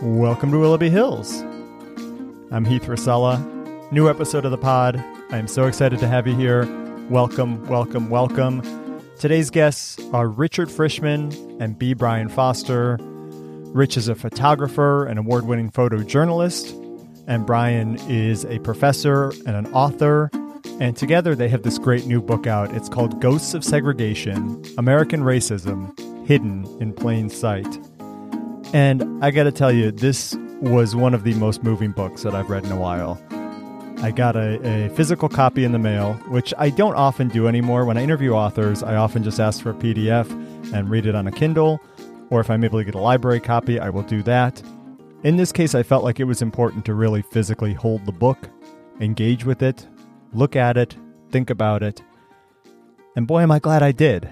Welcome to Willoughby Hills. I'm Heath Racela. New episode of the pod. I am so excited to have you here. Welcome, welcome, welcome. Today's guests are Richard Frishman and B. Brian Foster. Rich is a photographer and award-winning photojournalist, and Brian is a professor and an author. And together they have this great new book out. It's called Ghosts of Segregation, American Racism, Hidden in Plain Sight. And I got to tell you, this was one of the most moving books that I've read in a while. I got a physical copy in the mail, which I don't often do anymore. When I interview authors, I often just ask for a PDF and read it on a Kindle. Or if I'm able to get a library copy, I will do that. In this case, I felt like it was important to really physically hold the book, engage with it, look at it, think about it. And boy, am I glad I did.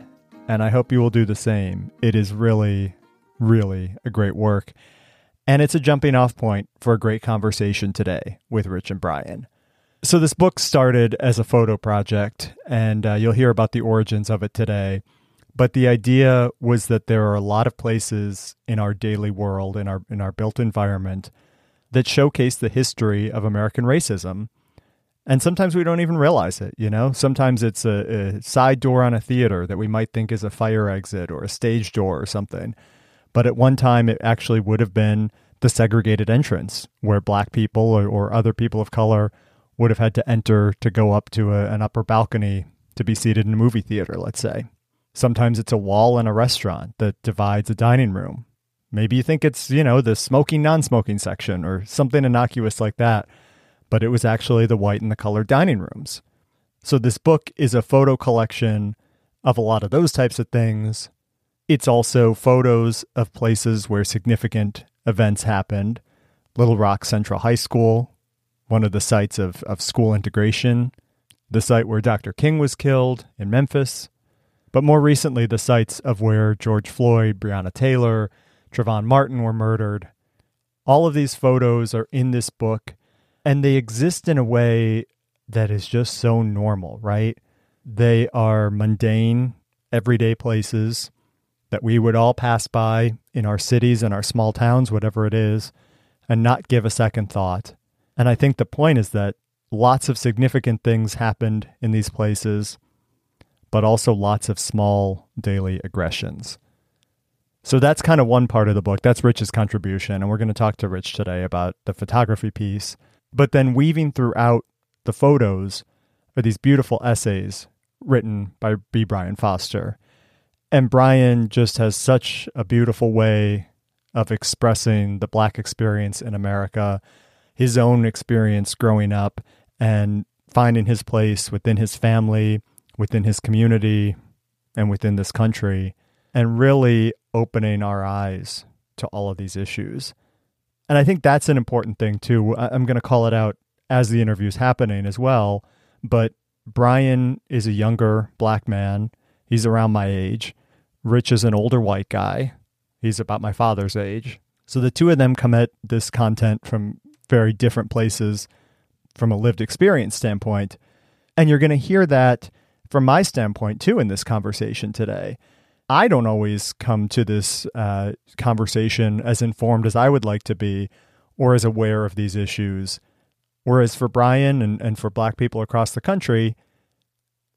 And I hope you will do the same. It is really, really a great work. And it's a jumping off point for a great conversation today with Rich and Brian. So this book started as a photo project, and you'll hear about the origins of it today. But the idea was that there are a lot of places in our daily world, in our built environment, that showcase the history of American racism. And sometimes we don't even realize it, you know? Sometimes it's a side door on a theater that we might think is a fire exit or a stage door or something. But at one time, it actually would have been the segregated entrance where Black people or other people of color would have had to enter to go up to an upper balcony to be seated in a movie theater, let's say. Sometimes it's a wall in a restaurant that divides a dining room. Maybe you think it's, you know, the smoking, non-smoking section or something innocuous like that. But it was actually the white and the colored dining rooms. So this book is a photo collection of a lot of those types of things. It's also photos of places where significant events happened. Little Rock Central High School, one of the sites of school integration. The site where Dr. King was killed in Memphis. But more recently, the sites of where George Floyd, Breonna Taylor, Trayvon Martin were murdered. All of these photos are in this book. And they exist in a way that is just so normal, right? They are mundane, everyday places that we would all pass by in our cities and our small towns, whatever it is, and not give a second thought. And I think the point is that lots of significant things happened in these places, but also lots of small daily aggressions. So that's kind of one part of the book. That's Rich's contribution. And we're going to talk to Rich today about the photography piece. But then weaving throughout the photos are these beautiful essays written by B. Brian Foster. And Brian just has such a beautiful way of expressing the Black experience in America, his own experience growing up and finding his place within his family, within his community, and within this country, and really opening our eyes to all of these issues. And I think that's an important thing, too. I'm going to call it out as the interview's happening as well. But Brian is a younger Black man. He's around my age. Rich is an older white guy. He's about my father's age. So the two of them come at this content from very different places from a lived experience standpoint. And you're going to hear that from my standpoint, too, in this conversation today. I don't always come to this conversation as informed as I would like to be or as aware of these issues. Whereas for Brian and for Black people across the country,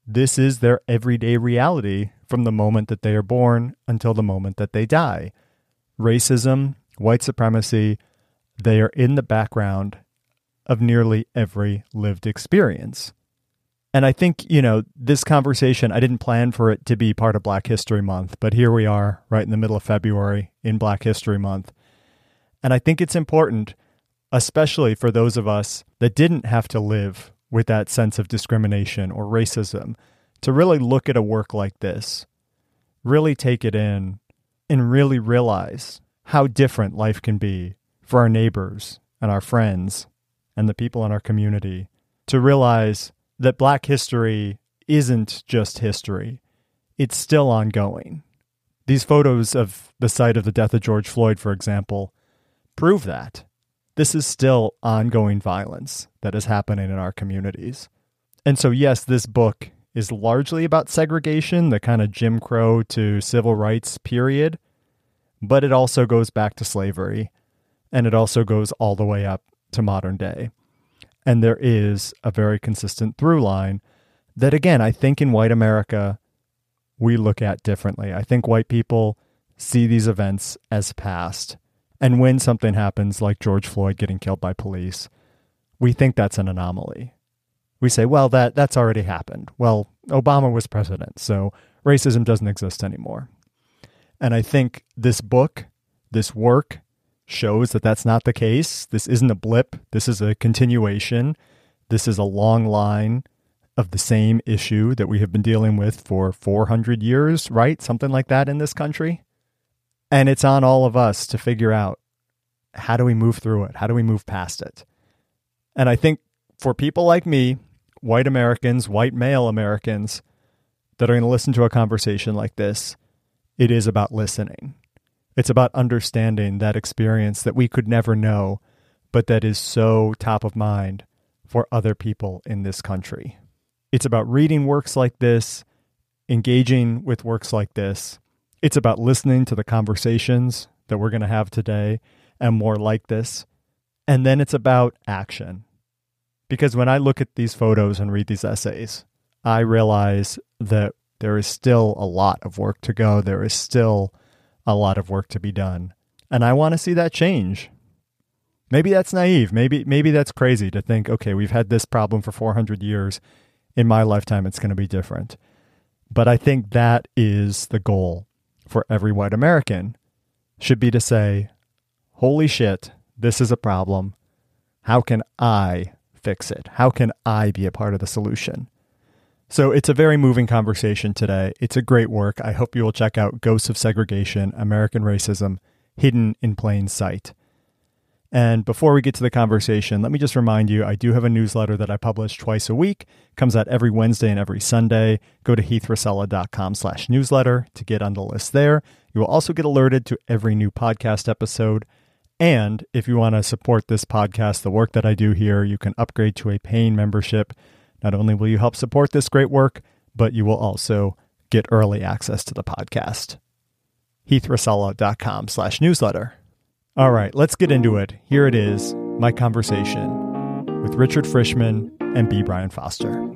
this is their everyday reality from the moment that they are born until the moment that they die. Racism, white supremacy, they are in the background of nearly every lived experience. And I think, you know, this conversation, I didn't plan for it to be part of Black History Month, but here we are right in the middle of February in Black History Month. And I think it's important, especially for those of us that didn't have to live with that sense of discrimination or racism, to really look at a work like this, really take it in, and really realize how different life can be for our neighbors and our friends and the people in our community, to realize that Black history isn't just history. It's still ongoing. These photos of the site of the death of George Floyd, for example, prove that. This is still ongoing violence that is happening in our communities. And so, yes, this book is largely about segregation, the kind of Jim Crow to civil rights period, but it also goes back to slavery And it also goes all the way up to modern day. And there is a very consistent through line that, again, I think in white America, we look at differently. I think white people see these events as past. And when something happens like George Floyd getting killed by police, we think that's an anomaly. We say, well, that's already happened. Well, Obama was president, so racism doesn't exist anymore. And I think this book, this work, shows that that's not the case. This isn't a blip. This is a continuation. This is a long line of the same issue that we have been dealing with for 400 years, right? Something like that in this country. And it's on all of us to figure out, how do we move through it? How do we move past it? And I think for people like me, white Americans, white male Americans, that are going to listen to a conversation like this, it is about listening. It's about understanding that experience that we could never know, but that is so top of mind for other people in this country. It's about reading works like this, engaging with works like this. It's about listening to the conversations that we're going to have today and more like this. And then it's about action. Because when I look at these photos and read these essays, I realize that there is still a lot of work to go. There is still a lot of work to be done. And I want to see that change. Maybe that's naive. Maybe that's crazy to think, okay, we've had this problem for 400 years. In my lifetime, it's going to be different. But I think that is the goal for every white American, should be to say, holy shit, this is a problem. How can I fix it? How can I be a part of the solution? So it's a very moving conversation today. It's a great work. I hope you will check out Ghosts of Segregation, American Racism, Hidden in Plain Sight. And before we get to the conversation, let me just remind you, I do have a newsletter that I publish twice a week. It comes out every Wednesday and every Sunday. Go to heathracela.com/newsletter to get on the list there. You will also get alerted to every new podcast episode. And if you want to support this podcast, the work that I do here, you can upgrade to a paying membership. Not only will you help support this great work, but you will also get early access to the podcast. heathracela.com/newsletter. All right, let's get into it. Here it is, my conversation with Richard Frishman and B. Brian Foster.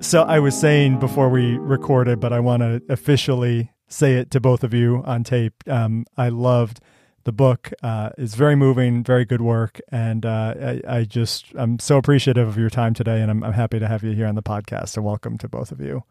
So I was saying before we recorded, but I want to officially say it to both of you on tape. I loved the book. It's very moving, very good work. And I'm so appreciative of your time today. And I'm happy to have you here on the podcast. And welcome to both of you.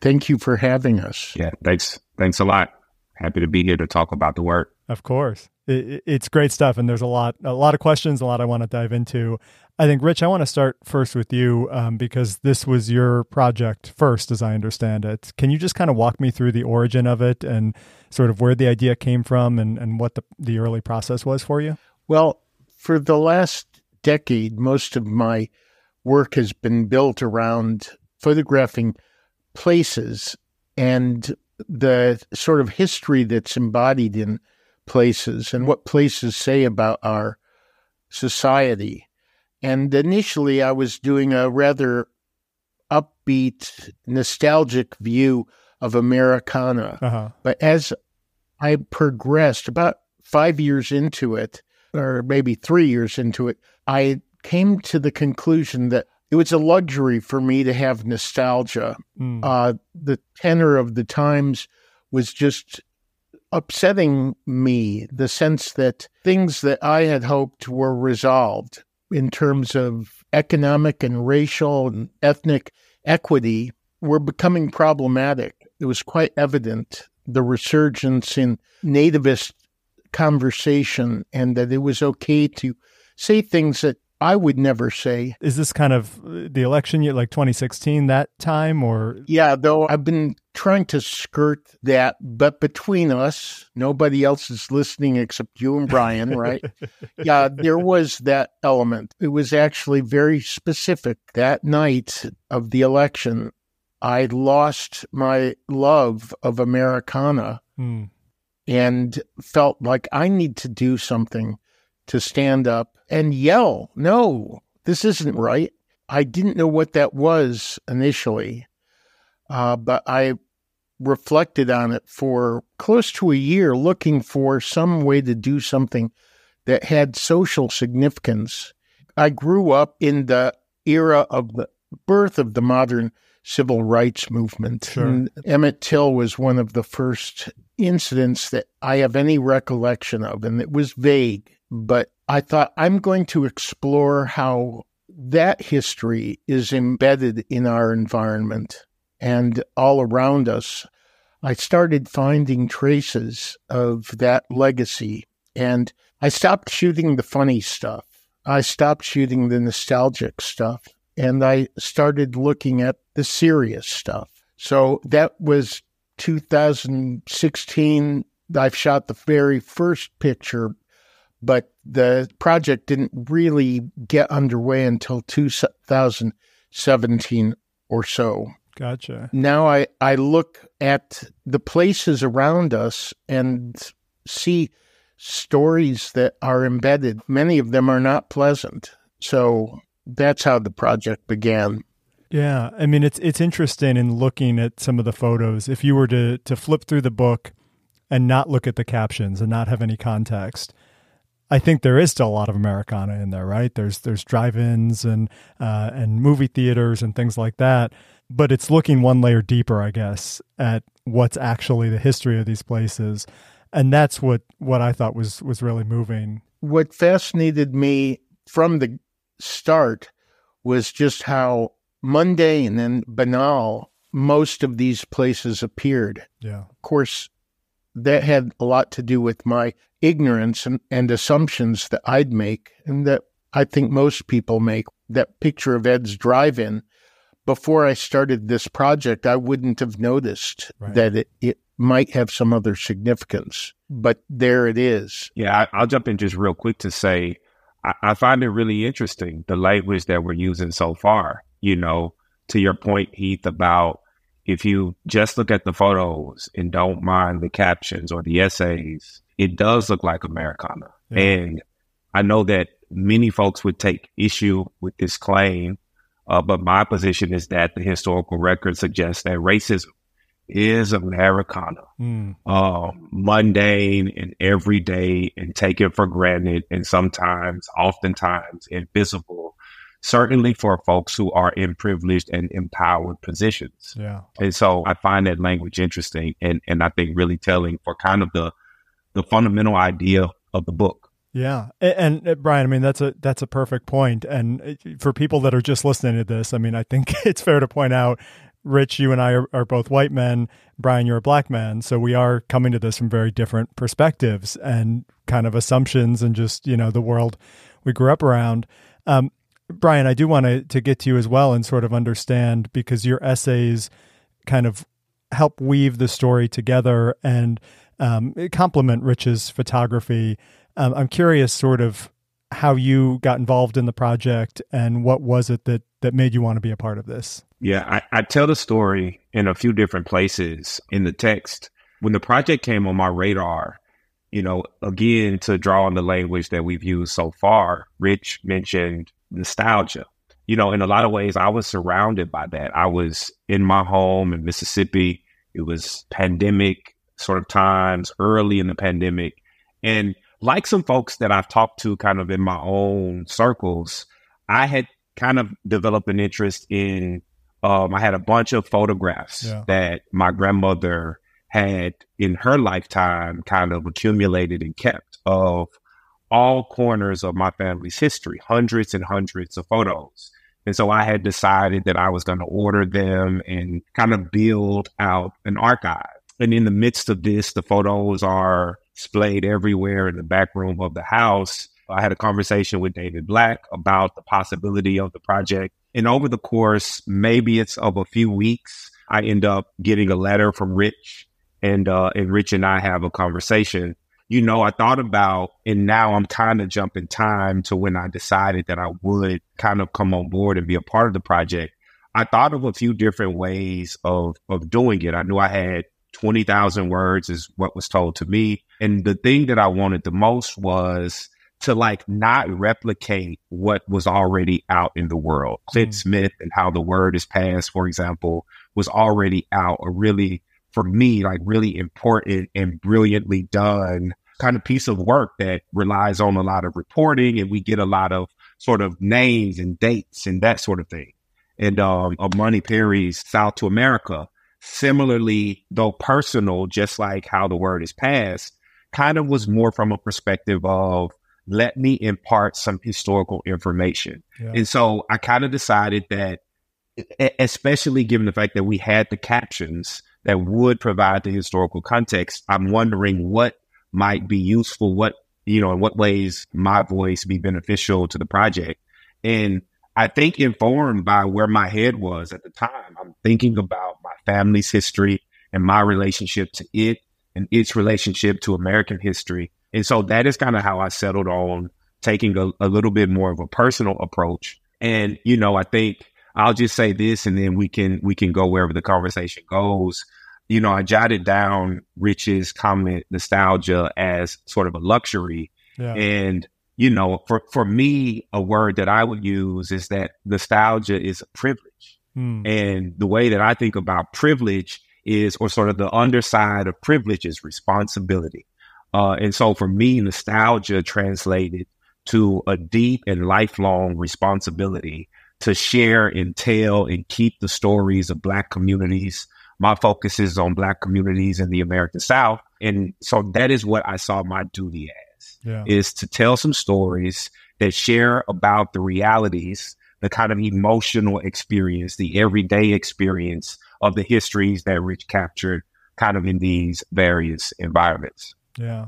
Thank you for having us. Yeah, thanks a lot. Happy to be here to talk about the work. Of course. It's great stuff. And there's a lot of questions, a lot I want to dive into. I think, Rich, I want to start first with you because this was your project first, as I understand it. Can you just kind of walk me through the origin of it and sort of where the idea came from and what the early process was for you? Well, for the last decade, most of my work has been built around photographing places and the sort of history that's embodied in places and what places say about our society. And initially, I was doing a rather upbeat, nostalgic view of Americana. Uh-huh. But as I progressed, about 5 years into it, or maybe 3 years into it, I came to the conclusion that it was a luxury for me to have nostalgia. Mm. The tenor of the times was just upsetting me, the sense that things that I had hoped were resolved in terms of economic and racial and ethnic equity were becoming problematic. It was quite evident, the resurgence in nativist conversation, and that it was okay to say things that I would never say. Is this kind of the election year, like 2016, that time, or? Yeah, though I've been trying to skirt that, but between us, nobody else is listening except you and Brian, right? Yeah, there was that element. It was actually very specific. That night of the election, I lost my love of Americana and felt like I need to do something to stand up and yell, no, this isn't right. I didn't know what that was initially, but I reflected on it for close to a year, looking for some way to do something that had social significance. I grew up in the era of the birth of the modern civil rights movement. Sure. And Emmett Till was one of the first incidents that I have any recollection of, and it was vague. But I thought, I'm going to explore how that history is embedded in our environment and all around us. I started finding traces of that legacy, and I stopped shooting the funny stuff. I stopped shooting the nostalgic stuff, and I started looking at the serious stuff. So that was 2016. I've shot the very first picture, but the project didn't really get underway until 2017 or so. Gotcha. Now I look at the places around us and see stories that are embedded. Many of them are not pleasant. So that's how the project began. Yeah. I mean, it's interesting in looking at some of the photos. If you were to flip through the book and not look at the captions and not have any context, I think there is still a lot of Americana in there, right? There's drive-ins and movie theaters and things like that. But it's looking one layer deeper, I guess, at what's actually the history of these places. And that's what I thought was really moving. What fascinated me from the start was just how mundane and banal most of these places appeared. Yeah. Of course, that had a lot to do with my ignorance and assumptions that I'd make and that I think most people make. That picture of Ed's drive-in, before I started this project, I wouldn't have noticed that it might have some other significance, but there it is. Yeah, I'll jump in just real quick to say, I find it really interesting, the language that we're using so far. You know, to your point, Heath, about if you just look at the photos and don't mind the captions or the essays, it does look like Americana. Yeah. And I know that many folks would take issue with this claim, but my position is that the historical record suggests that racism is Americana, mundane and everyday and taken for granted and sometimes, oftentimes invisible, certainly for folks who are in privileged and empowered positions. Yeah. And so I find that language interesting and I think really telling for kind of the fundamental idea of the book. Yeah. And Brian, I mean, that's a perfect point. And for people that are just listening to this, I mean, I think it's fair to point out, Rich, you and I are both white men. Brian, you're a black man. So we are coming to this from very different perspectives and kind of assumptions and just, you know, the world we grew up around. Brian, I do want to get to you as well and sort of understand, because your essays kind of help weave the story together and complement Rich's photography. I'm curious sort of how you got involved in the project and what was it that made you want to be a part of this? Yeah, I tell the story in a few different places in the text. When the project came on my radar, you know, again, to draw on the language that we've used so far, Rich mentioned nostalgia. You know, in a lot of ways, I was surrounded by that. I was in my home in Mississippi. It was pandemic sort of times, early in the pandemic. And like some folks that I've talked to kind of in my own circles, I had kind of developed an interest in, I had a bunch of photographs that my grandmother had in her lifetime kind of accumulated and kept of all corners of my family's history, hundreds and hundreds of photos. And so I had decided that I was going to order them and kind of build out an archive. And in the midst of this, the photos are displayed everywhere in the back room of the house. I had a conversation with David Black about the possibility of the project. And over the course, maybe it's of a few weeks, I end up getting a letter from Rich and Rich and I have a conversation. You know, I thought about, and now I'm kind of jumping time to when I decided that I would kind of come on board and be a part of the project. I thought of a few different ways of doing it. I knew I had 20,000 words is what was told to me. And the thing that I wanted the most was to like not replicate what was already out in the world. Clint Smith and How the Word is Passed, for example, was already out, a really, for me, like really important and brilliantly done kind of piece of work that relies on a lot of reporting, and we get a lot of sort of names and dates and that sort of thing. And Imani Perry's South to America, similarly, though personal, just like how the word is passed, kind of was more from a perspective of, let me impart some historical information. Yeah. And so I kind of decided that, especially given the fact that we had the captions that would provide the historical context, I'm wondering what might be useful, what, you know, in what ways my voice be beneficial to the project. And I think, informed by where my head was at the time, I'm thinking about my family's history and my relationship to it and its relationship to American history. And so that is kind of how I settled on taking a little bit more of a personal approach. And, you know, I think I'll just say this, and then we can go wherever the conversation goes. You know, I jotted down Rich's comment, nostalgia, as sort of a luxury. Yeah. And, you know, for me, a word that I would use is that nostalgia is a privilege. Mm. And the way that I think about privilege is, or sort of the underside of privilege, is responsibility. And so for me, nostalgia translated to a deep and lifelong responsibility to share and tell and keep the stories of Black communities. My focus is on Black communities in the American South. And so that is what I saw my duty as, is to tell some stories that share about the realities, the kind of emotional experience, the everyday experience of the histories that Rich captured kind of in these various environments. Yeah.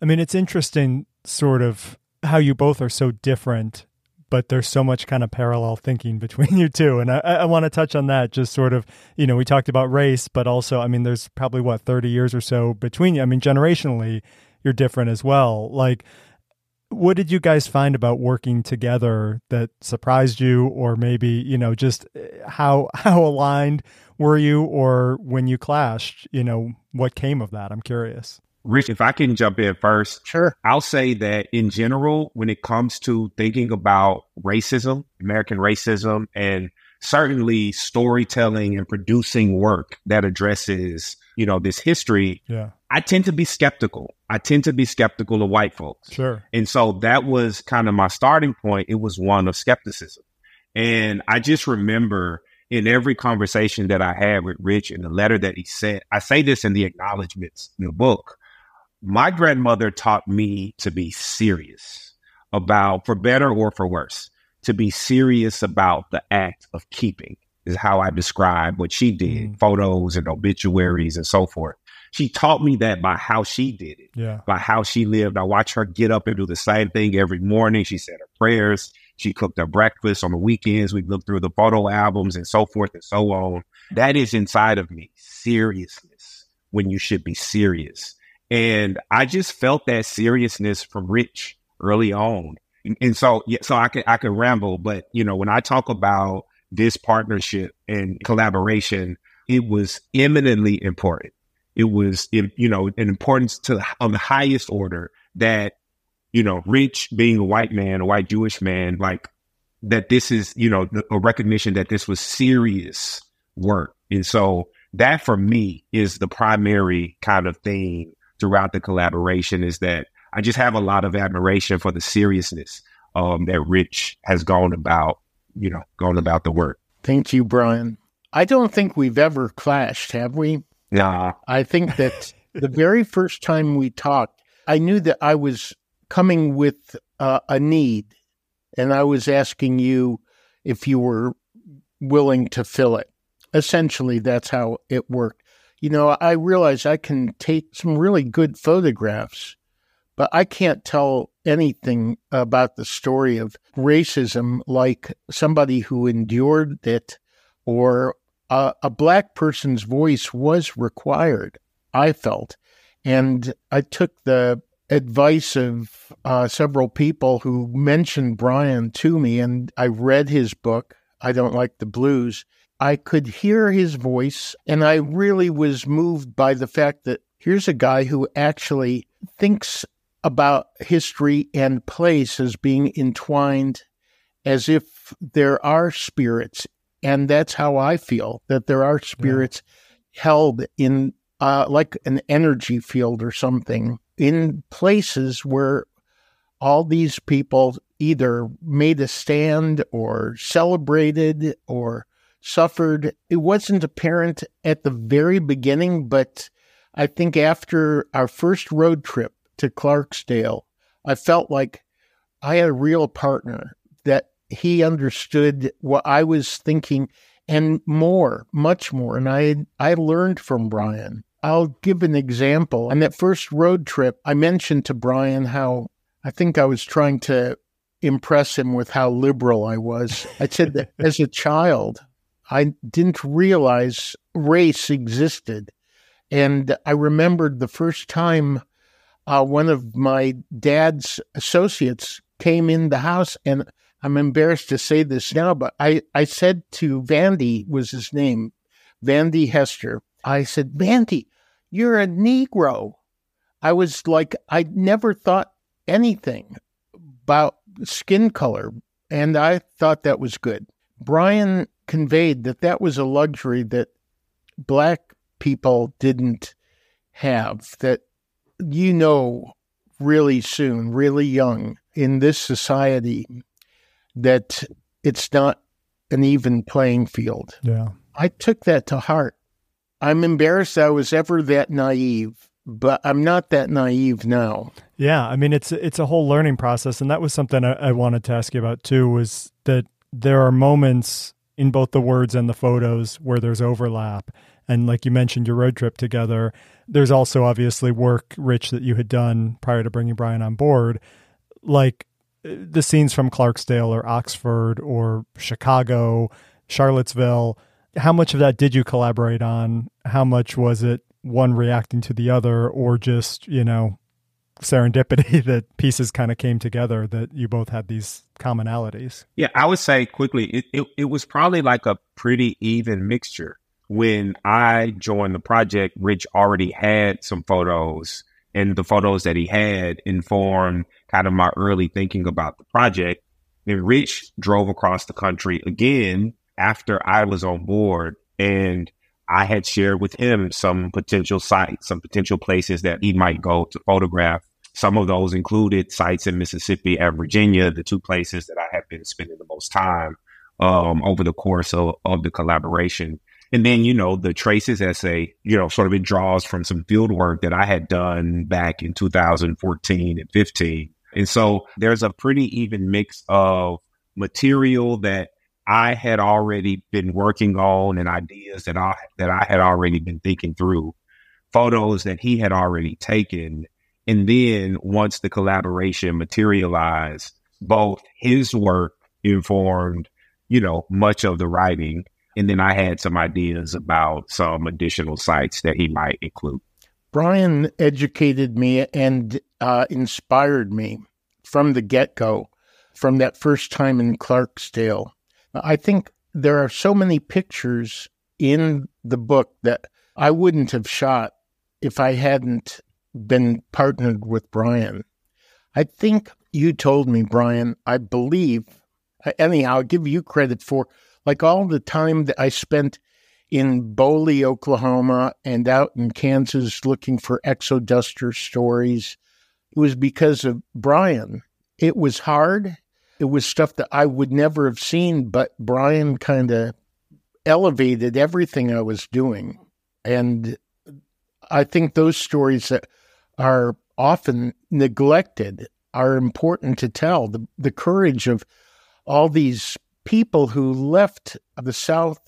I mean, it's interesting sort of how you both are so different, but there's so much kind of parallel thinking between you two. And I want to touch on that, just sort of, you know, we talked about race, but also, I mean, there's probably, 30 years or so between you. I mean, generationally, you're different as well. Like, what did you guys find about working together that surprised you? Or maybe, you know, just how aligned were you? Or when you clashed, you know, what came of that? I'm curious. Rich, if I can jump in first, sure. I'll say that in general, when it comes to thinking about racism, American racism, and certainly storytelling and producing work that addresses, you know, this history, I tend to be skeptical. I tend to be skeptical of white folks. Sure. And so that was kind of my starting point. It was one of skepticism. And I just remember in every conversation that I had with Rich and the letter that he sent, I say this in the acknowledgments in the book, my grandmother taught me to be serious about, for better or for worse, to be serious about the act of keeping, is how I describe what she did, photos and obituaries and so forth. She taught me that by how she did it, by how she lived. I watched her get up and do the same thing every morning. She said her prayers. She cooked her breakfast on the weekends. We looked through the photo albums and so forth and so on. That is inside of me, seriousness, when you should be serious. And I just felt that seriousness from Rich early on. And so, I could ramble, but you know, when I talk about this partnership and collaboration, it was eminently important. It was, you know, an importance of the highest order that, you know, Rich being a white man, a white Jewish man, like that this is, you know, a recognition that this was serious work. And so that for me is the primary kind of thing throughout the collaboration, is that I just have a lot of admiration for the seriousness that Rich has gone about the work. Thank you, Brian. I don't think we've ever clashed, have we? Nah. I think that the very first time we talked, I knew that I was coming with a need, and I was asking you if you were willing to fill it. Essentially, that's how it worked. You know, I realize I can take some really good photographs, but I can't tell anything about the story of racism like somebody who endured it, or a Black person's voice was required, I felt. And I took the advice of several people who mentioned Brian to me, and I read his book, I Don't Like the Blues. I could hear his voice, and I really was moved by the fact that here's a guy who actually thinks about history and place as being entwined, as if there are spirits. And that's how I feel, that there are spirits held in like an energy field or something in places where all these people either made a stand or celebrated or suffered. It wasn't apparent at the very beginning, but I think after our first road trip to Clarksdale, I felt like I had a real partner, that he understood what I was thinking and more, much more. And I learned from Brian. I'll give an example. On that first road trip, I mentioned to Brian how I think I was trying to impress him with how liberal I was. I said that as a child, I didn't realize race existed. And I remembered the first time one of my dad's associates came in the house, and I'm embarrassed to say this now, but I said to Vandy, was his name, Vandy Hester. I said, "Vandy, you're a Negro." I was like, I never thought anything about skin color, and I thought that was good. Brian conveyed that that was a luxury that Black people didn't have, that really soon, really young in this society, that it's not an even playing field. Yeah, I took that to heart. I'm embarrassed I was ever that naive, but I'm not that naive now. Yeah, I mean, it's a whole learning process, and that was something I wanted to ask you about too, was that there are moments in both the words and the photos where there's overlap. And like you mentioned, your road trip together, there's also obviously work, Rich, that you had done prior to bringing Brian on board, like the scenes from Clarksdale or Oxford or Chicago, Charlottesville. How much of that did you collaborate on? How much was it one reacting to the other, or just, serendipity that pieces kind of came together that you both had these commonalities? Yeah, I would say quickly, it was probably like a pretty even mixture. When I joined the project, Rich already had some photos, and the photos that he had informed kind of my early thinking about the project. And Rich drove across the country again after I was on board, and I had shared with him some potential sites, some potential places that he might go to photograph. Some of those included sites in Mississippi and Virginia, the two places that I have been spending the most time over the course of the collaboration. And then, the Traces essay, sort of it draws from some field work that I had done back in 2014 and 15. And so there's a pretty even mix of material that I had already been working on and ideas that I had already been thinking through, photos that he had already taken. And then once the collaboration materialized, both his work informed, much of the writing. And then I had some ideas about some additional sites that he might include. Brian educated me and inspired me from the get-go, from that first time in Clarksdale. I think there are so many pictures in the book that I wouldn't have shot if I hadn't been partnered with Brian. I think you told me, Brian, I believe, anyhow, I'll give you credit for, like, all the time that I spent in Boley, Oklahoma, and out in Kansas looking for Exoduster stories. It was because of Brian. It was hard. It was stuff that I would never have seen, but Brian kind of elevated everything I was doing. And I think those stories that are often neglected are important to tell. The courage of all these people who left the South,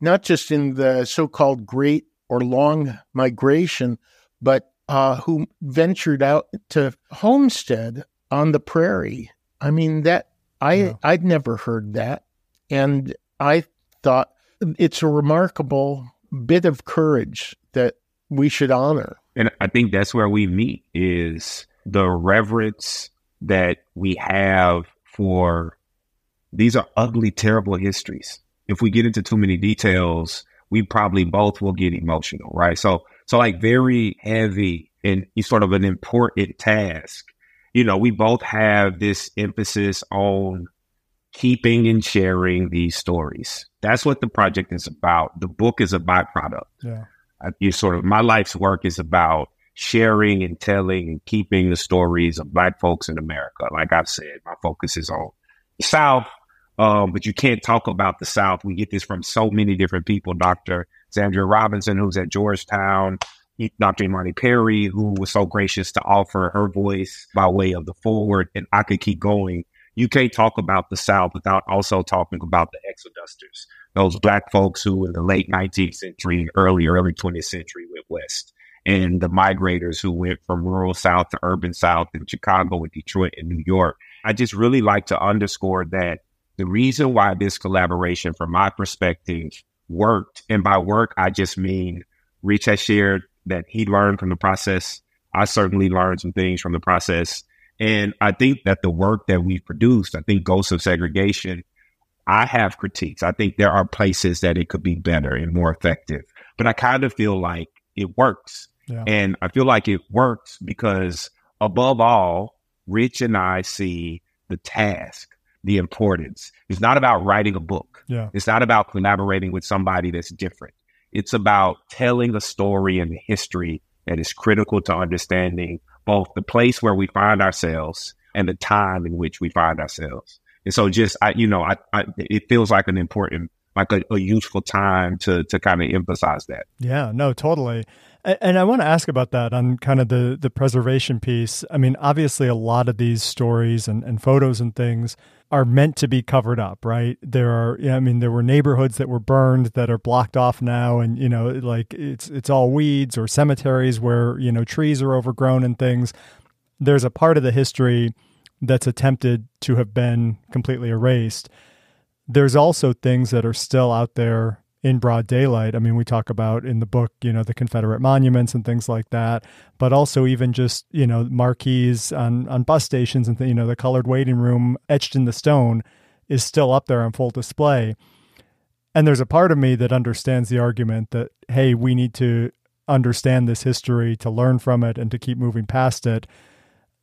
not just in the so-called Great or Long Migration, but who ventured out to homestead on the prairie. I mean, I'd never heard that. And I thought it's a remarkable bit of courage that we should honor. And I think that's where we meet, is the reverence that we have for these are ugly, terrible histories. If we get into too many details, we probably both will get emotional, right? So like very heavy and sort of an important task. We both have this emphasis on keeping and sharing these stories. That's what the project is about. The book is a byproduct. Yeah. My life's work is about sharing and telling and keeping the stories of Black folks in America. Like I've said, my focus is on the South, but you can't talk about the South. We get this from so many different people. Dr. Xandria Robinson, who's at Georgetown, Dr. Imani Perry, who was so gracious to offer her voice by way of the forward, and I could keep going. You can't talk about the South without also talking about the exodusters, those Black folks who in the late 19th century, early 20th century went west, and the migrators who went from rural South to urban South in Chicago and Detroit and New York. I just really like to underscore that the reason why this collaboration, from my perspective, worked, and by work, I just mean Rich has shared that he learned from the process. I certainly learned some things from the process. And I think that the work that we've produced, I think Ghosts of Segregation, I have critiques. I think there are places that it could be better and more effective. But I kind of feel like it works. Yeah. And I feel like it works because above all, Rich and I see the task, the importance. It's not about writing a book. Yeah. It's not about collaborating with somebody that's different. It's about telling a story and the history that is critical to understanding both the place where we find ourselves and the time in which we find ourselves. And so just, it feels like an important, like a useful time to kind of emphasize that. Yeah, no, totally. And I want to ask about that on kind of the preservation piece. I mean, obviously a lot of these stories and photos and things are meant to be covered up, right? There were neighborhoods that were burned that are blocked off now, and, you know, like it's all weeds, or cemeteries where, you know, trees are overgrown and things. There's a part of the history that's attempted to have been completely erased. There's also things that are still out there in broad daylight. I mean, we talk about in the book, you know, the Confederate monuments and things like that, but also even just, you know, marquees on bus stations and you know, the colored waiting room etched in the stone is still up there on full display. And there's a part of me that understands the argument that, hey, we need to understand this history to learn from it and to keep moving past it.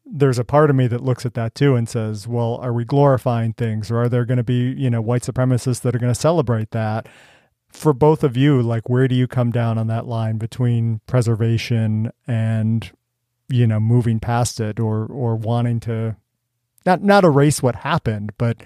There's a part of me that looks at that too and says, well, are we glorifying things, or are there going to be, you know, white supremacists that are going to celebrate that? For both of you, like, where do you come down on that line between preservation and, you know, moving past it, or wanting to not erase what happened, but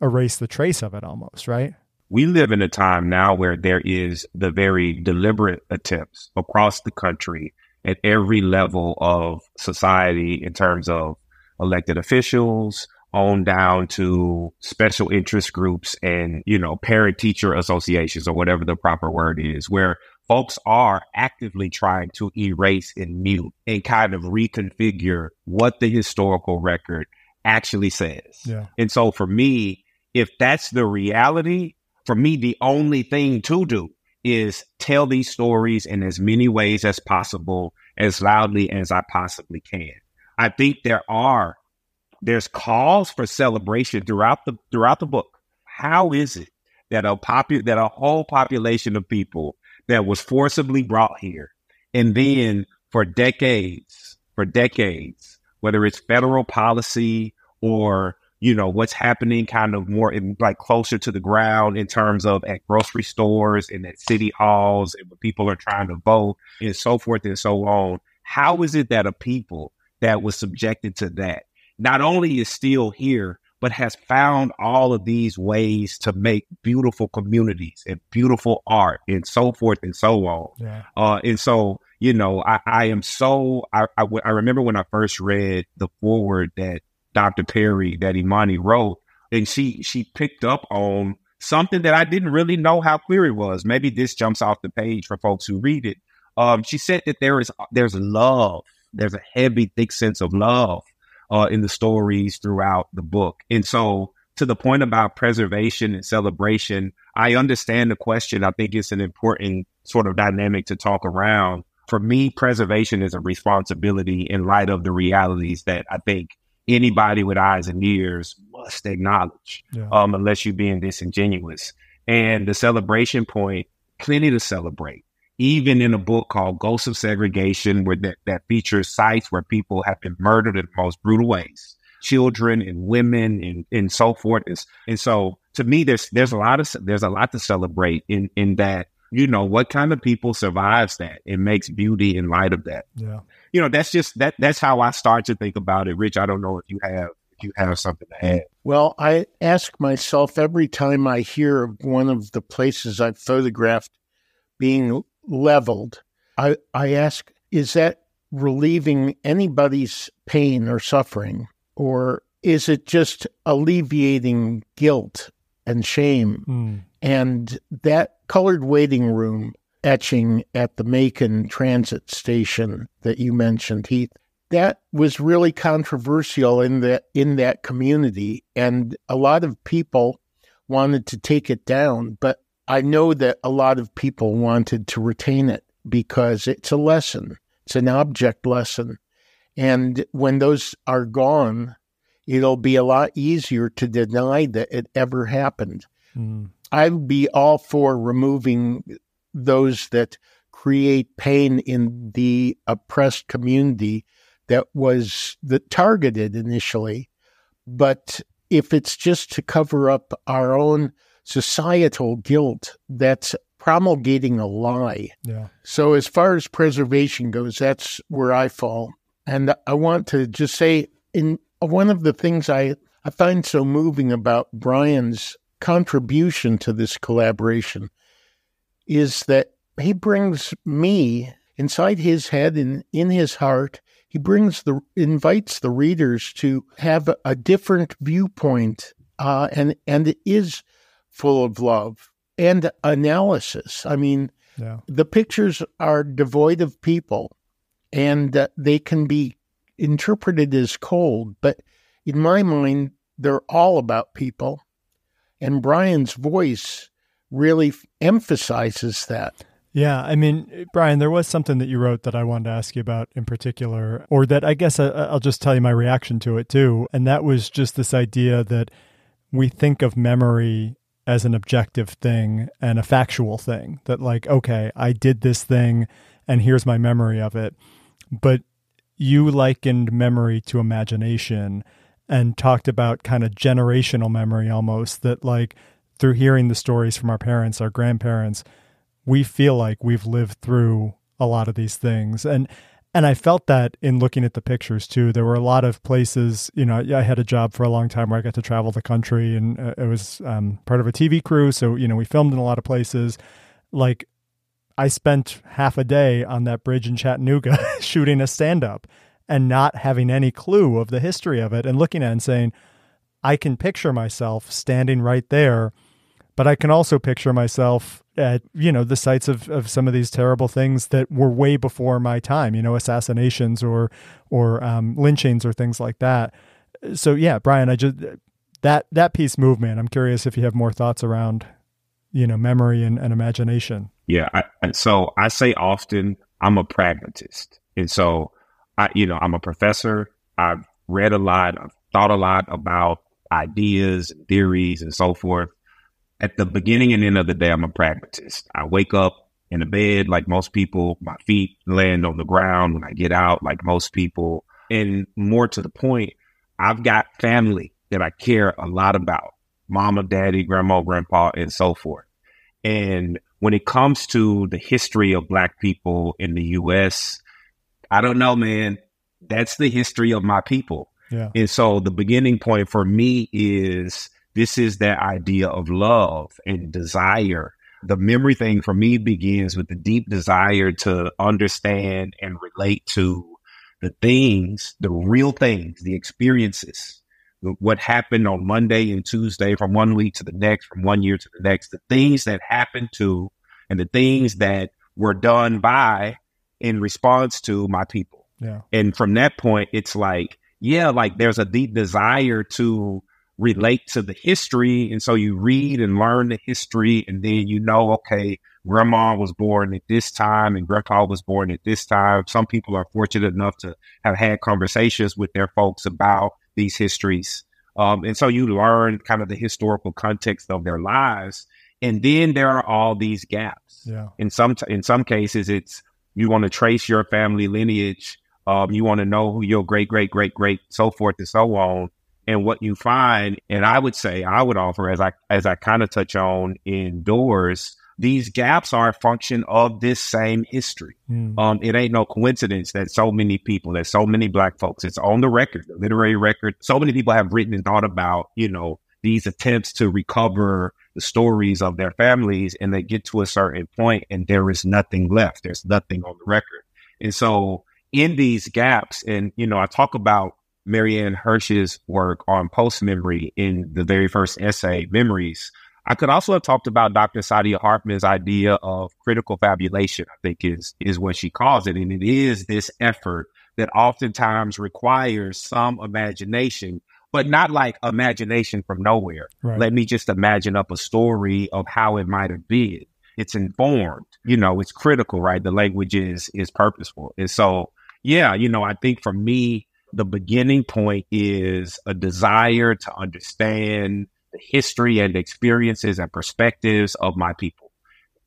erase the trace of it almost, right? We live in a time now where there is the very deliberate attempts across the country at every level of society, in terms of elected officials, on down to special interest groups and, you know, parent-teacher associations, or whatever the proper word is, where folks are actively trying to erase and mute and kind of reconfigure what the historical record actually says. Yeah. And so for me, if that's the reality, for me, the only thing to do is tell these stories in as many ways as possible, as loudly as I possibly can. I think there's calls for celebration throughout the book. How is it that a whole population of people that was forcibly brought here, and then for decades, whether it's federal policy or, you know, what's happening kind of more like closer to the ground in terms of at grocery stores and at city halls and when people are trying to vote and so forth and so on. How is it that a people that was subjected to that not only is still here, but has found all of these ways to make beautiful communities and beautiful art and so forth and so on? Yeah. And so, you know, I remember when I first read the foreword that Dr. Perry, that Imani wrote, and she picked up on something that I didn't really know how clear it was. Maybe this jumps off the page for folks who read it. She said that there's love. There's a heavy, thick sense of love in the stories throughout the book. And so to the point about preservation and celebration, I understand the question. I think it's an important sort of dynamic to talk around. For me, preservation is a responsibility in light of the realities that I think anybody with eyes and ears must acknowledge, unless you're being disingenuous. And the celebration point, plenty to celebrate, even in a book called Ghosts of Segregation, where that features sites where people have been murdered in the most brutal ways, children and women and so forth. And so to me, there's a lot to celebrate in that you know, what kind of people survives that and makes beauty in light of that? Yeah. You know, that's just that's how I start to think about it. Rich, I don't know if you have something to add. Well, I ask myself every time I hear of one of the places I've photographed being leveled, I ask, is that relieving anybody's pain or suffering, or is it just alleviating guilt and shame? Mm. And that colored waiting room etching at the Macon Transit Station that you mentioned, Heath, that was really controversial in that community, and a lot of people wanted to take it down, but I know that a lot of people wanted to retain it because it's a lesson. It's an object lesson. And when those are gone, it'll be a lot easier to deny that it ever happened. Mm. I'd be all for removing those that create pain in the oppressed community that was targeted initially. But if it's just to cover up our own societal guilt, that's promulgating a lie. Yeah. So as far as preservation goes, that's where I fall. And I want to just say, in one of the things I find so moving about Brian's contribution to this collaboration is that he brings me inside his head and in his heart. He invites the readers to have a different viewpoint, and it is full of love and analysis. I mean, yeah. The pictures are devoid of people, and they can be interpreted as cold. But in my mind, they're all about people, and Brian's voice really emphasizes that. Yeah. I mean, Brian, there was something that you wrote that I wanted to ask you about in particular, or that I guess I'll just tell you my reaction to it too. And that was just this idea that we think of memory as an objective thing and a factual thing, that like, okay, I did this thing and here's my memory of it. But you likened memory to imagination and talked about kind of generational memory almost, that like through hearing the stories from our parents, our grandparents, we feel like we've lived through a lot of these things. And I felt that in looking at the pictures too. There were a lot of places, you know, I had a job for a long time where I got to travel the country, and it was part of a TV crew. So, you know, we filmed in a lot of places. Like, I spent half a day on that bridge in Chattanooga shooting a stand-up and not having any clue of the history of it, and looking at it and saying, I can picture myself standing right there, but I can also picture myself at, you know, the sites of some of these terrible things that were way before my time, you know, assassinations or lynchings or things like that. So yeah, Brian, I just, that piece moved me. I'm curious if you have more thoughts around, you know, memory and imagination. Yeah. So I say often I'm a pragmatist. And so I'm a professor. I've read a lot. I've thought a lot about ideas and theories and so forth. At the beginning and end of the day, I'm a pragmatist. I wake up in the bed like most people. My feet land on the ground when I get out like most people. And more to the point, I've got family that I care a lot about. Mama, daddy, grandma, grandpa, and so forth. And when it comes to the history of Black people in the U.S., I don't know, man. That's the history of my people. Yeah. And so the beginning point for me is... this is that idea of love and desire. The memory thing for me begins with the deep desire to understand and relate to the things, the real things, the experiences, what happened on Monday and Tuesday from one week to the next, from one year to the next, the things that happened to and the things that were done by in response to my people. Yeah. And from that point, it's like, yeah, like there's a deep desire to relate to the history. And so you read and learn the history, and then you know, okay, grandma was born at this time and grandpa was born at this time. Some people are fortunate enough to have had conversations with their folks about these histories. And so you learn kind of the historical context of their lives. And then there are all these gaps. Yeah. In some cases, it's you want to trace your family lineage. You want to know who your great, great, great, great, so forth and so on. And what you find, and I would say, I would offer, as I kind of touch on in Doors, these gaps are a function of this same history. It ain't no coincidence that so many people, that so many Black folks, it's on the record, the literary record. So many people have written and thought about, you know, these attempts to recover the stories of their families, and they get to a certain point and there is nothing left. There's nothing on the record. And so in these gaps, and, you know, I talk about Marianne Hirsch's work on post-memory in the very first essay, Memories. I could also have talked about Dr. Sadia Hartman's idea of critical fabulation, I think is what she calls it. And it is this effort that oftentimes requires some imagination, but not like imagination from nowhere. Right. Let me just imagine up a story of how it might have been. It's informed, you know, it's critical, right? The language is purposeful. And so, yeah, you know, I think for me, the beginning point is a desire to understand the history and experiences and perspectives of my people.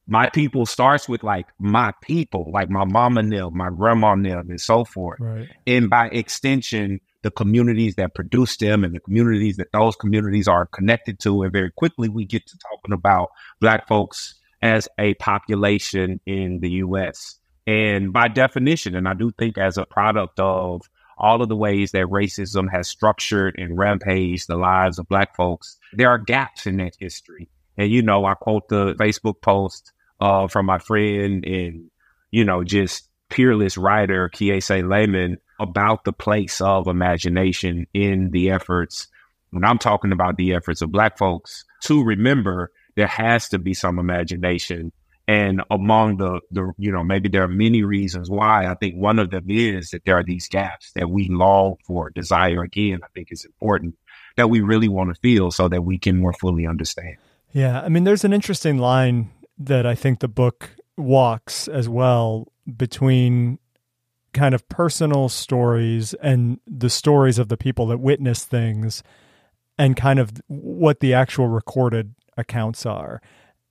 My people starts with like my people, like my mama nailed, my grandma nailed, and so forth. Right. And by extension, the communities that produce them and the communities that those communities are connected to. And very quickly, we get to talking about Black folks as a population in the U.S. And by definition, and I do think as a product of all of the ways that racism has structured and rampaged the lives of Black folks, there are gaps in that history. And, you know, I quote the Facebook post from my friend and, you know, just peerless writer Kiese Laymon about the place of imagination in the efforts. When I'm talking about the efforts of Black folks to remember, there has to be some imagination. And among the, you know, maybe there are many reasons why. I think one of them is that there are these gaps that we long for, desire. Again, I think it's important that we really want to feel so that we can more fully understand. Yeah. I mean, there's an interesting line that I think the book walks as well between kind of personal stories and the stories of the people that witness things and kind of what the actual recorded accounts are.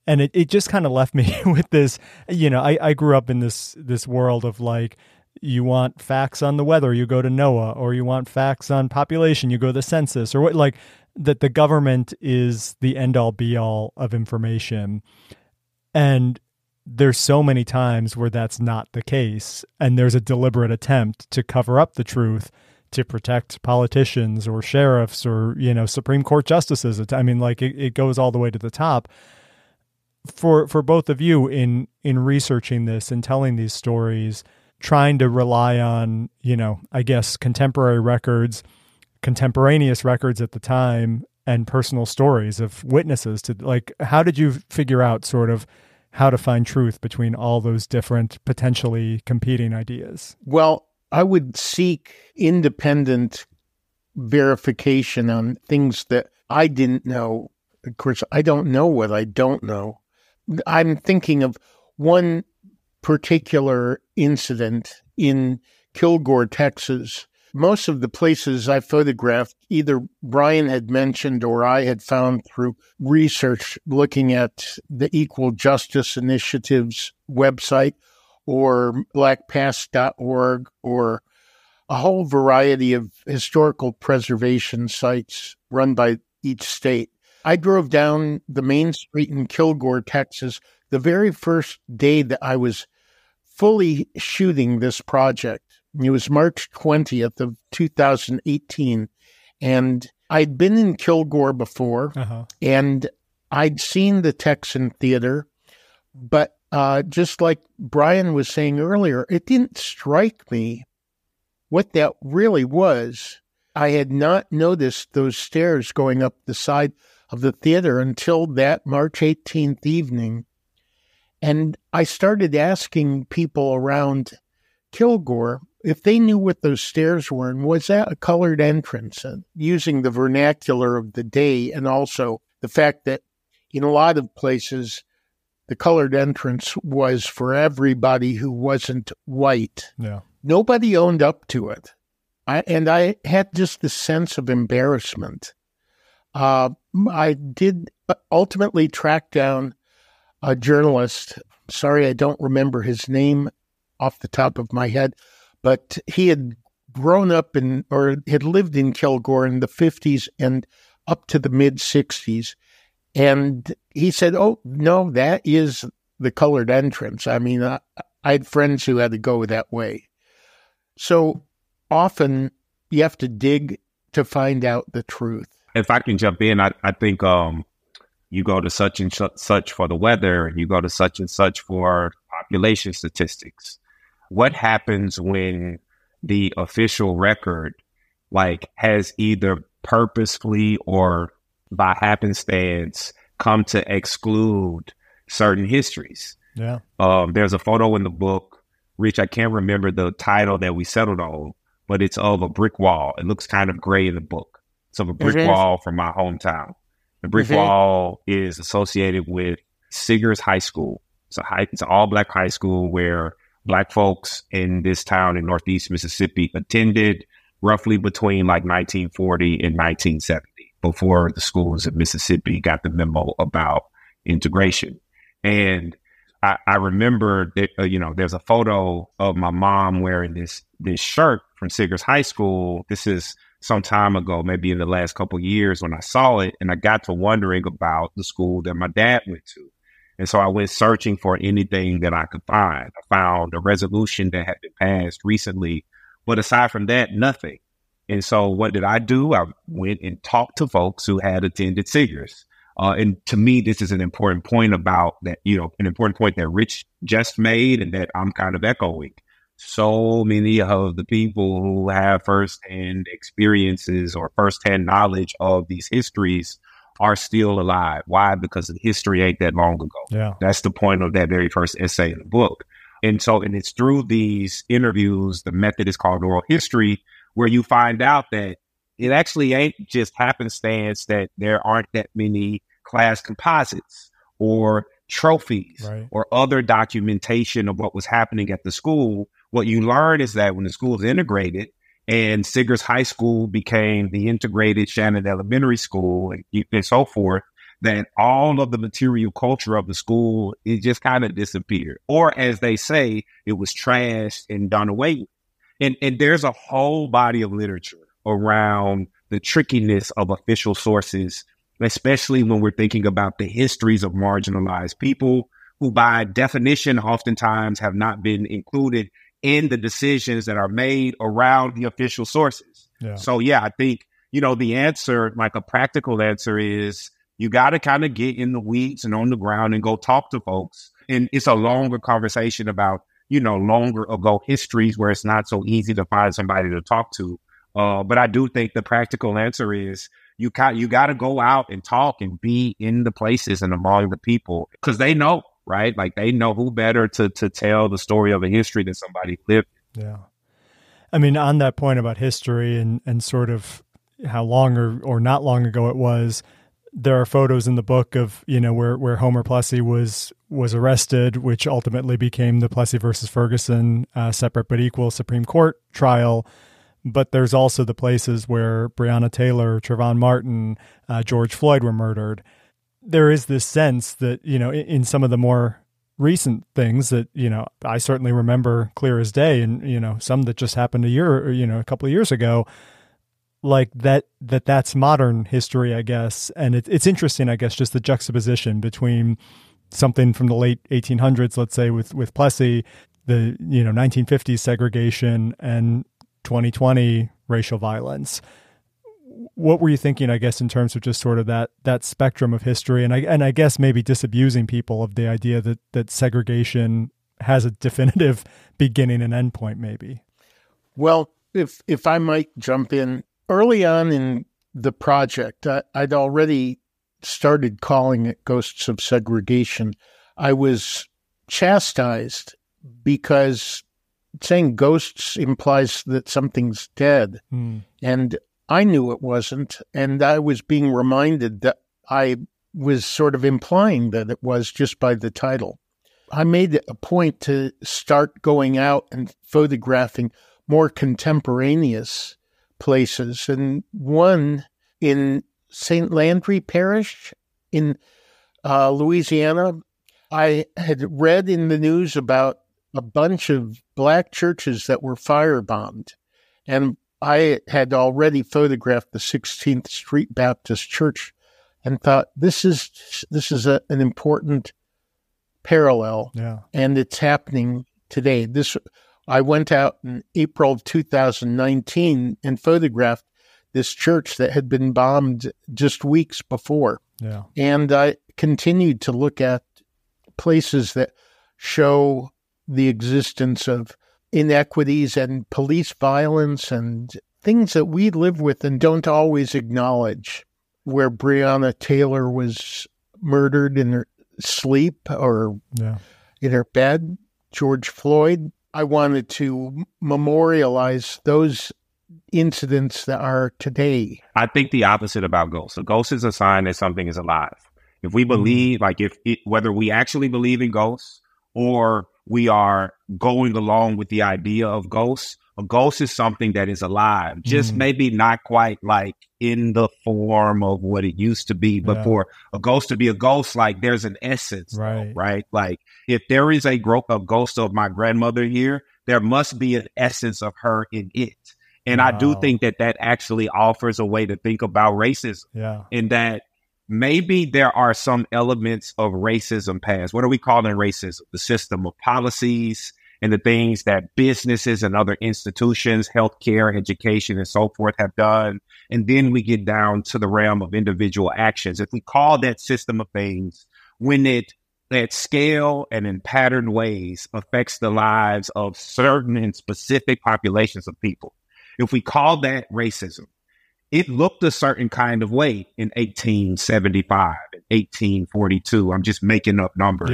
And it just kind of left me with this, you know, I grew up in this world of like, you want facts on the weather, you go to NOAA, or you want facts on population, you go to the census, or what, like that the government is the end all be all of information. And there's so many times where that's not the case. And there's a deliberate attempt to cover up the truth to protect politicians or sheriffs or, you know, Supreme Court justices. I mean, like it goes all the way to the top. For both of you in researching this and telling these stories, trying to rely on, you know, I guess, contemporary records, contemporaneous records at the time and personal stories of witnesses to like, how did you figure out sort of how to find truth between all those different potentially competing ideas? Well, I would seek independent verification on things that I didn't know. Of course, I don't know what I don't know. I'm thinking of one particular incident in Kilgore, Texas. Most of the places I photographed, either Brian had mentioned or I had found through research looking at the Equal Justice Initiative's website or blackpast.org or a whole variety of historical preservation sites run by each state. I drove down the main street in Kilgore, Texas, the very first day that I was fully shooting this project. It was March 20th of 2018, and I'd been in Kilgore before, and I'd seen the Texan Theater, but just like Brian was saying earlier, it didn't strike me what that really was. I had not noticed those stairs going up the side of the theater until that March 18th evening. And I started asking people around Kilgore if they knew what those stairs were and was that a colored entrance, and using the vernacular of the day and also the fact that in a lot of places, the colored entrance was for everybody who wasn't white. Yeah. Nobody owned up to it. I had just this sense of embarrassment. I did ultimately track down a journalist. Sorry, I don't remember his name off the top of my head, but he had grown up in or had lived in Kilgore in the 50s and up to the mid-60s. And he said, oh, no, that is the colored entrance. I mean, I had friends who had to go that way. So often you have to dig to find out the truth. If I can jump in, I think you go to such and such for the weather, and you go to such and such for population statistics. What happens when the official record, like, has either purposefully or by happenstance come to exclude certain histories? Yeah. There's a photo in the book, Rich, I can't remember the title that we settled on, but it's of a brick wall. It looks kind of gray in the book. It's of a brick wall from my hometown. The brick wall is associated with Siggers High School. It's an all-black high school where black folks in this town in northeast Mississippi attended roughly between like 1940 and 1970, before the schools in Mississippi got the memo about integration. And I remember that, there's a photo of my mom wearing this shirt from Siggers High School. This is some time ago, maybe in the last couple of years, when I saw it, and I got to wondering about the school that my dad went to. And so I went searching for anything that I could find. I found a resolution that had been passed recently, but aside from that, nothing. And so what did I do? I went and talked to folks who had attended Siggers. And to me, this is an important point about that, an important point that Rich just made and that I'm kind of echoing. So many of the people who have firsthand experiences or firsthand knowledge of these histories are still alive. Why? Because the history ain't that long ago. Yeah. That's the point of that very first essay in the book. And so, and it's through these interviews, the method is called oral history, where you find out that it actually ain't just happenstance that there aren't that many class composites or trophies or other documentation of what was happening at the school. What you learn is that when the school is integrated, and Siggers High School became the integrated Shannon Elementary School and so forth, that all of the material culture of the school, it just kind of disappeared. Or as they say, it was trashed and done away with. And there's a whole body of literature around the trickiness of official sources, especially when we're thinking about the histories of marginalized people who, by definition, oftentimes have not been included in the decisions that are made around the official sources. Yeah. So, yeah, I think, the answer, like a practical answer, is you got to kind of get in the weeds and on the ground and go talk to folks. And it's a longer conversation about longer ago histories where it's not so easy to find somebody to talk to. But I do think the practical answer is you got to go out and talk and be in the places and among the people, because they know, right? Like, they know who better to tell the story of a history than somebody lived. Yeah. I mean, on that point about history and sort of how long or not long ago it was, there are photos in the book of, where Homer Plessy was arrested, which ultimately became the Plessy versus Ferguson separate but equal Supreme Court trial. But there's also the places where Breonna Taylor, Trayvon Martin, George Floyd were murdered. There is this sense that, in some of the more recent things that, I certainly remember clear as day, and, some that just happened a year or, a couple of years ago, like that's modern history, I guess. And it's interesting, I guess, just the juxtaposition between something from the late 1800s, let's say with Plessy, the 1950s segregation, and 2020 racial violence. What were you thinking, I guess, in terms of just sort of that spectrum of history, and I guess maybe disabusing people of the idea that segregation has a definitive beginning and end point, maybe? Well, if I might jump in. Early on in the project, I'd already started calling it Ghosts of Segregation. I was chastised because saying ghosts implies that something's dead. Mm. And I knew it wasn't. And I was being reminded that I was sort of implying that it was just by the title. I made a point to start going out and photographing more contemporaneous places, and one in St. Landry Parish in Louisiana. I had read in the news about a bunch of black churches that were firebombed, and I had already photographed the 16th Street Baptist Church and thought, this is an important parallel, and it's happening today. I went out in April of 2019 and photographed this church that had been bombed just weeks before. Yeah. And I continued to look at places that show the existence of inequities and police violence and things that we live with and don't always acknowledge, where Breonna Taylor was murdered in her sleep or in her bed, George Floyd. I wanted to memorialize those incidents that are today. I think the opposite about ghosts. A ghost is a sign that something is alive. If we believe, whether we actually believe in ghosts or we are going along with the idea of ghosts, a ghost is something that is alive, just maybe not quite like in the form of what it used to be. But for a ghost to be a ghost, like there's an essence, right? Like if there is a ghost of my grandmother here, there must be an essence of her in it. And I do think that actually offers a way to think about racism in that maybe there are some elements of racism past. What are we calling racism? The system of policies and the things that businesses and other institutions, healthcare, education, and so forth have done. And then we get down to the realm of individual actions. If we call that system of things, when it at scale and in patterned ways affects the lives of certain and specific populations of people, if we call that racism, it looked a certain kind of way in 1875, 1842. I'm just making up numbers,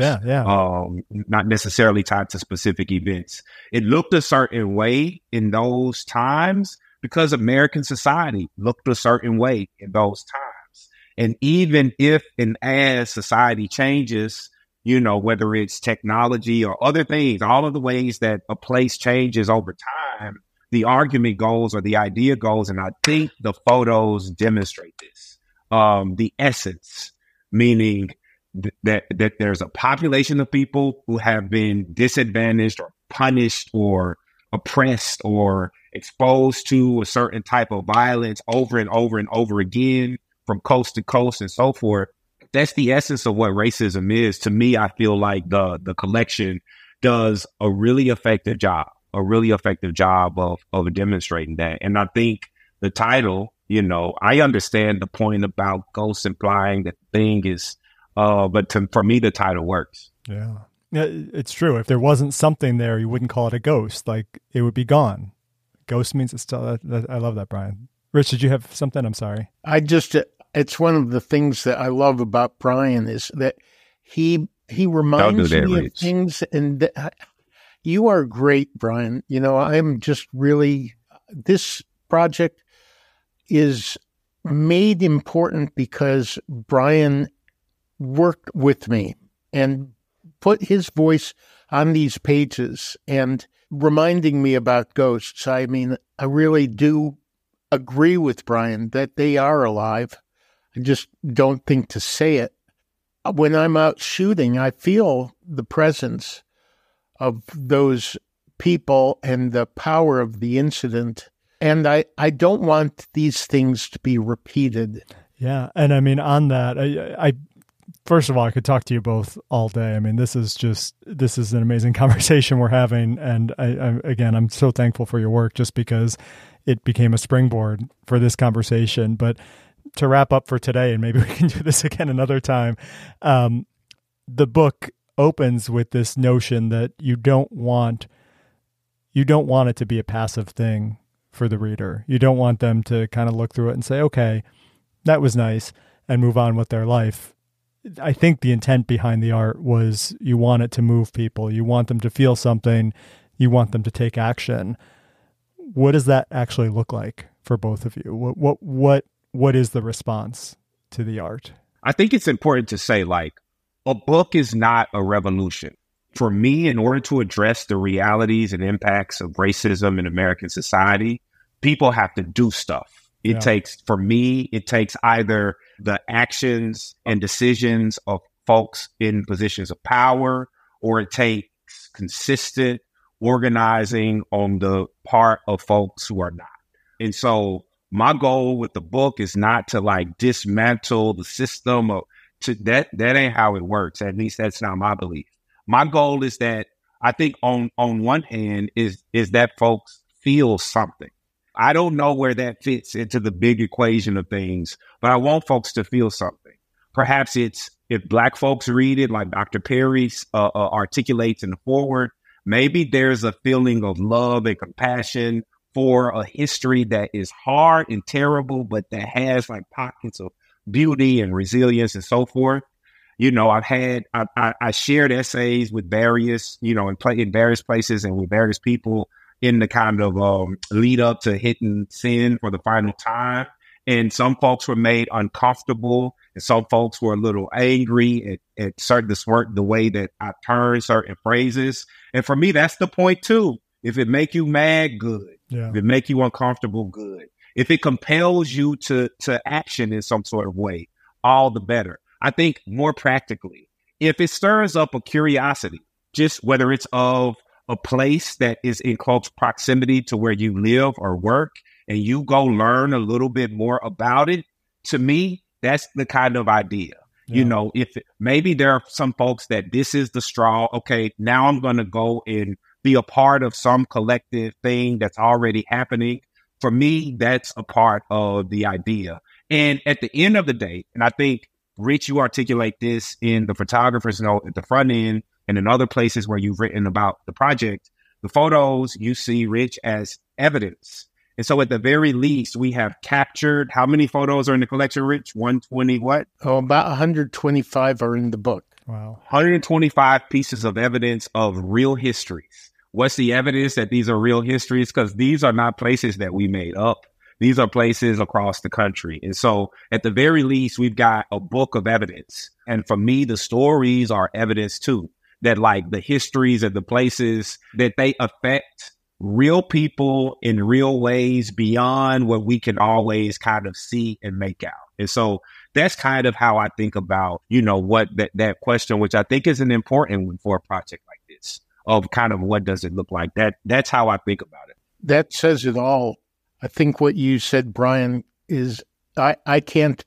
not necessarily tied to specific events. It looked a certain way in those times because American society looked a certain way in those times. And even if and as society changes, whether it's technology or other things, all of the ways that a place changes over time, the argument goes or the idea goes, and I think the photos demonstrate this, the essence, meaning that there's a population of people who have been disadvantaged or punished or oppressed or exposed to a certain type of violence over and over and over again from coast to coast and so forth. That's the essence of what racism is. To me, I feel like the collection does a really effective job of demonstrating that. And I think the title, I understand the point about ghosts implying that the thing is, for me, the title works. Yeah. It's true. If there wasn't something there, you wouldn't call it a ghost. Like it would be gone. Ghost means it's still, I love that, Brian. Rich, did you have something? I'm sorry. It's one of the things that I love about Brian is that he reminds me of things and you are great, Brian. I'm just really, this project is made important because Brian worked with me and put his voice on these pages and reminding me about ghosts. I mean, I really do agree with Brian that they are alive. I just don't think to say it. When I'm out shooting, I feel the presence of those people and the power of the incident. And I don't want these things to be repeated. Yeah. And I mean, on that, I first of all, I could talk to you both all day. I mean, this is an amazing conversation we're having. And I I'm so thankful for your work just because it became a springboard for this conversation. But to wrap up for today, and maybe we can do this again another time, the book opens with this notion that you don't want it to be a passive thing for the reader. You don't want them to kind of look through it and say, okay, that was nice, and move on with their life. I think the intent behind the art was you want it to move people. You want them to feel something. You want them to take action. What does that actually look like for both of you? What is the response to the art? I think it's important to say, a book is not a revolution. For me, in order to address the realities and impacts of racism in American society, people have to do stuff. It takes either the actions and decisions of folks in positions of power, or it takes consistent organizing on the part of folks who are not. And so my goal with the book is not to like dismantle the system or to that ain't how it works. At least that's not my belief. My goal is that I think on one hand is that folks feel something. I don't know where that fits into the big equation of things, but I want folks to feel something. Perhaps it's if Black folks read it, like Dr. Perry articulates in the foreword, maybe there's a feeling of love and compassion for a history that is hard and terrible, but that has like pockets of beauty and resilience and so forth. You know, I shared essays with various, you know, in various places and with various people in the kind of lead up to hitting sin for the final time. And some folks were made uncomfortable and some folks were a little angry at certain the way that I turned certain phrases. And for me, that's the point too. If it make you mad, good. Yeah. If it make you uncomfortable, good. If it compels you to action in some sort of way, all the better. I think more practically, if it stirs up a curiosity, just whether it's of a place that is in close proximity to where you live or work, and you go learn a little bit more about it, to me, that's the kind of idea. Yeah. You know, maybe there are some folks that this is the straw. Okay, now I'm going to go and be a part of some collective thing that's already happening. For me, that's a part of the idea. And at the end of the day, and I think, Rich, you articulate this in the photographer's note at the front end and in other places where you've written about the project, the photos you see, Rich, as evidence. And so at the very least, we have captured, how many photos are in the collection, Rich? 120 what? Oh, about 125 are in the book. Wow. 125 pieces of evidence of real histories. What's the evidence that these are real histories? Because these are not places that we made up. These are places across the country. And so at the very least, we've got a book of evidence. And for me, the stories are evidence too, that like the histories and the places that they affect real people in real ways beyond what we can always kind of see and make out. And so that's kind of how I think about, you know, what that question, which I think is an important one for a project like this, of kind of what does it look like? That's how I think about it. That says it all. I think what you said, Brian, is I can't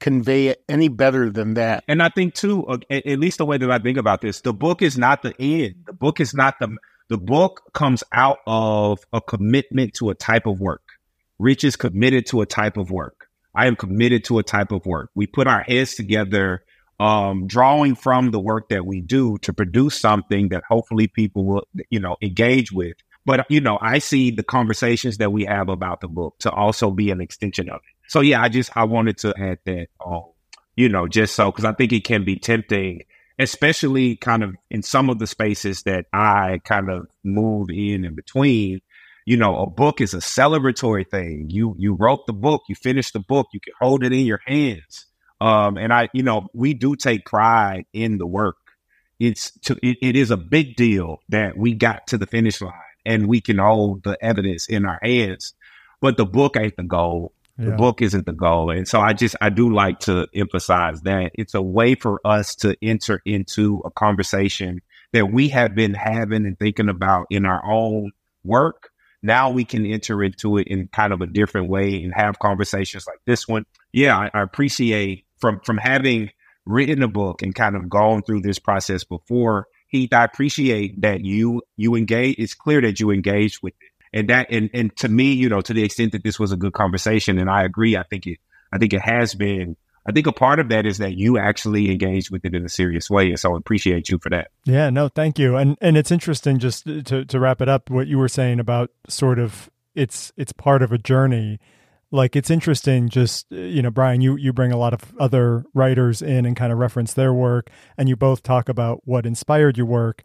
convey it any better than that. And I think, too, at least the way that I think about this, the book is not the end. The book is not the book comes out of a commitment to a type of work. Rich is committed to a type of work. I am committed to a type of work. We put our heads together, drawing from the work that we do to produce something that hopefully people will, you know, engage with. But, you know, I see the conversations that we have about the book to also be an extension of it. So, yeah, I wanted to add that, you know, just so, because I think it can be tempting, especially kind of in some of the spaces that I kind of move in between. You know, a book is a celebratory thing. You wrote the book, you finished the book, you can hold it in your hands. And you know, we do take pride in the work. It is a big deal that we got to the finish line. And we can hold the evidence in our hands, but the book ain't the goal. Yeah. The book isn't the goal. And so I do like to emphasize that it's a way for us to enter into a conversation that we have been having and thinking about in our own work. Now we can enter into it in kind of a different way and have conversations like this one. Yeah, I appreciate from having written a book and kind of gone through this process before, Heath, I appreciate that you engage. It's clear that you engage with it, and that and to me, you know, to the extent that this was a good conversation, and I agree. I think it has been. I think a part of that is that you actually engaged with it in a serious way, and so I appreciate you for that. Yeah, no, thank you. And it's interesting just to wrap it up. What you were saying about sort of it's part of a journey. Like, it's interesting, just, you know, Brian, you bring a lot of other writers in and kind of reference their work, and you both talk about what inspired your work.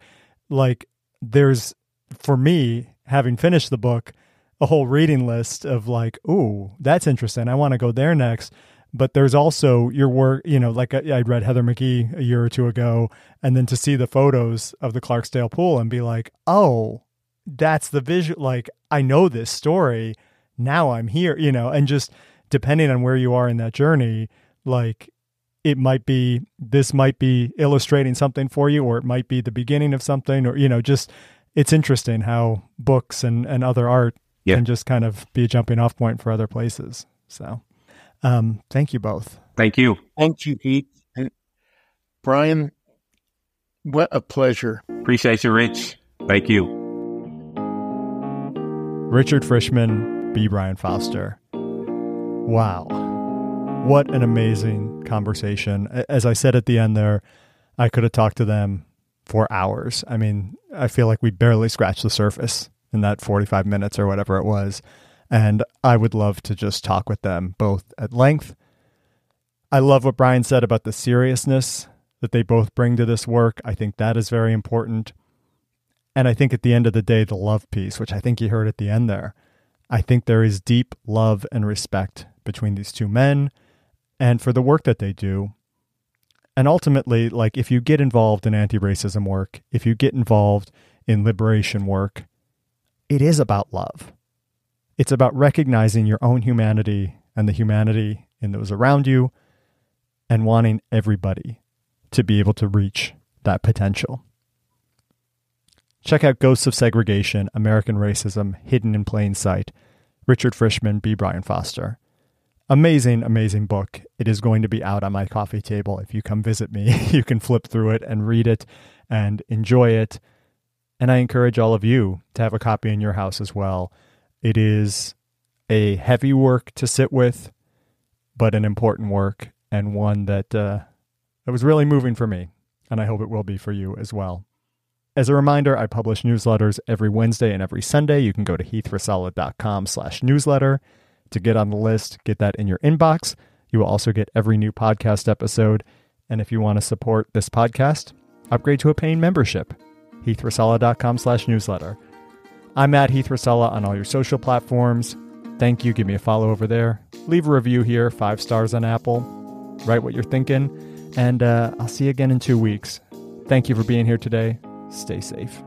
Like, there's, for me, having finished the book, a whole reading list of like, ooh, that's interesting, I want to go there next. But there's also your work, you know, like I read Heather McGee a year or two ago, and then to see the photos of the Clarksdale pool and be like, oh, that's the visual, like, I know this story. Now I'm here, you know, and just depending on where you are in that journey, like this might be illustrating something for you, or it might be the beginning of something, or, you know, just, it's interesting how books and other art yeah. and just kind of be a jumping off point for other places. So thank you both. Thank you. Thank you, Heath. And Brian, what a pleasure. Appreciate you, Rich. Thank you. Richard Frishman, B. Brian Foster. Wow. What an amazing conversation. As I said at the end there, I could have talked to them for hours. I mean, I feel like we barely scratched the surface in that 45 minutes or whatever it was. And I would love to just talk with them both at length. I love what Brian said about the seriousness that they both bring to this work. I think that is very important. And I think at the end of the day, the love piece, which I think you heard at the end there, I think there is deep love and respect between these two men and for the work that they do. And ultimately, like, if you get involved in anti-racism work, if you get involved in liberation work, it is about love. It's about recognizing your own humanity and the humanity in those around you and wanting everybody to be able to reach that potential. Check out Ghosts of Segregation, American Racism, Hidden in Plain Sight, Richard Frishman, B. Brian Foster. Amazing, amazing book. It is going to be out on my coffee table. If you come visit me, you can flip through it and read it and enjoy it. And I encourage all of you to have a copy in your house as well. It is a heavy work to sit with, but an important work and one that was really moving for me. And I hope it will be for you as well. As a reminder, I publish newsletters every Wednesday and every Sunday. You can go to heathracela.com/newsletter. to get on the list, get that in your inbox. You will also get every new podcast episode. And if you want to support this podcast, upgrade to a paying membership, heathracela.com/newsletter. I'm at Heath Racela on all your social platforms. Thank you. Give me a follow over there. Leave a review here, 5 stars on Apple. Write what you're thinking. And I'll see you again in 2 weeks. Thank you for being here today. Stay safe.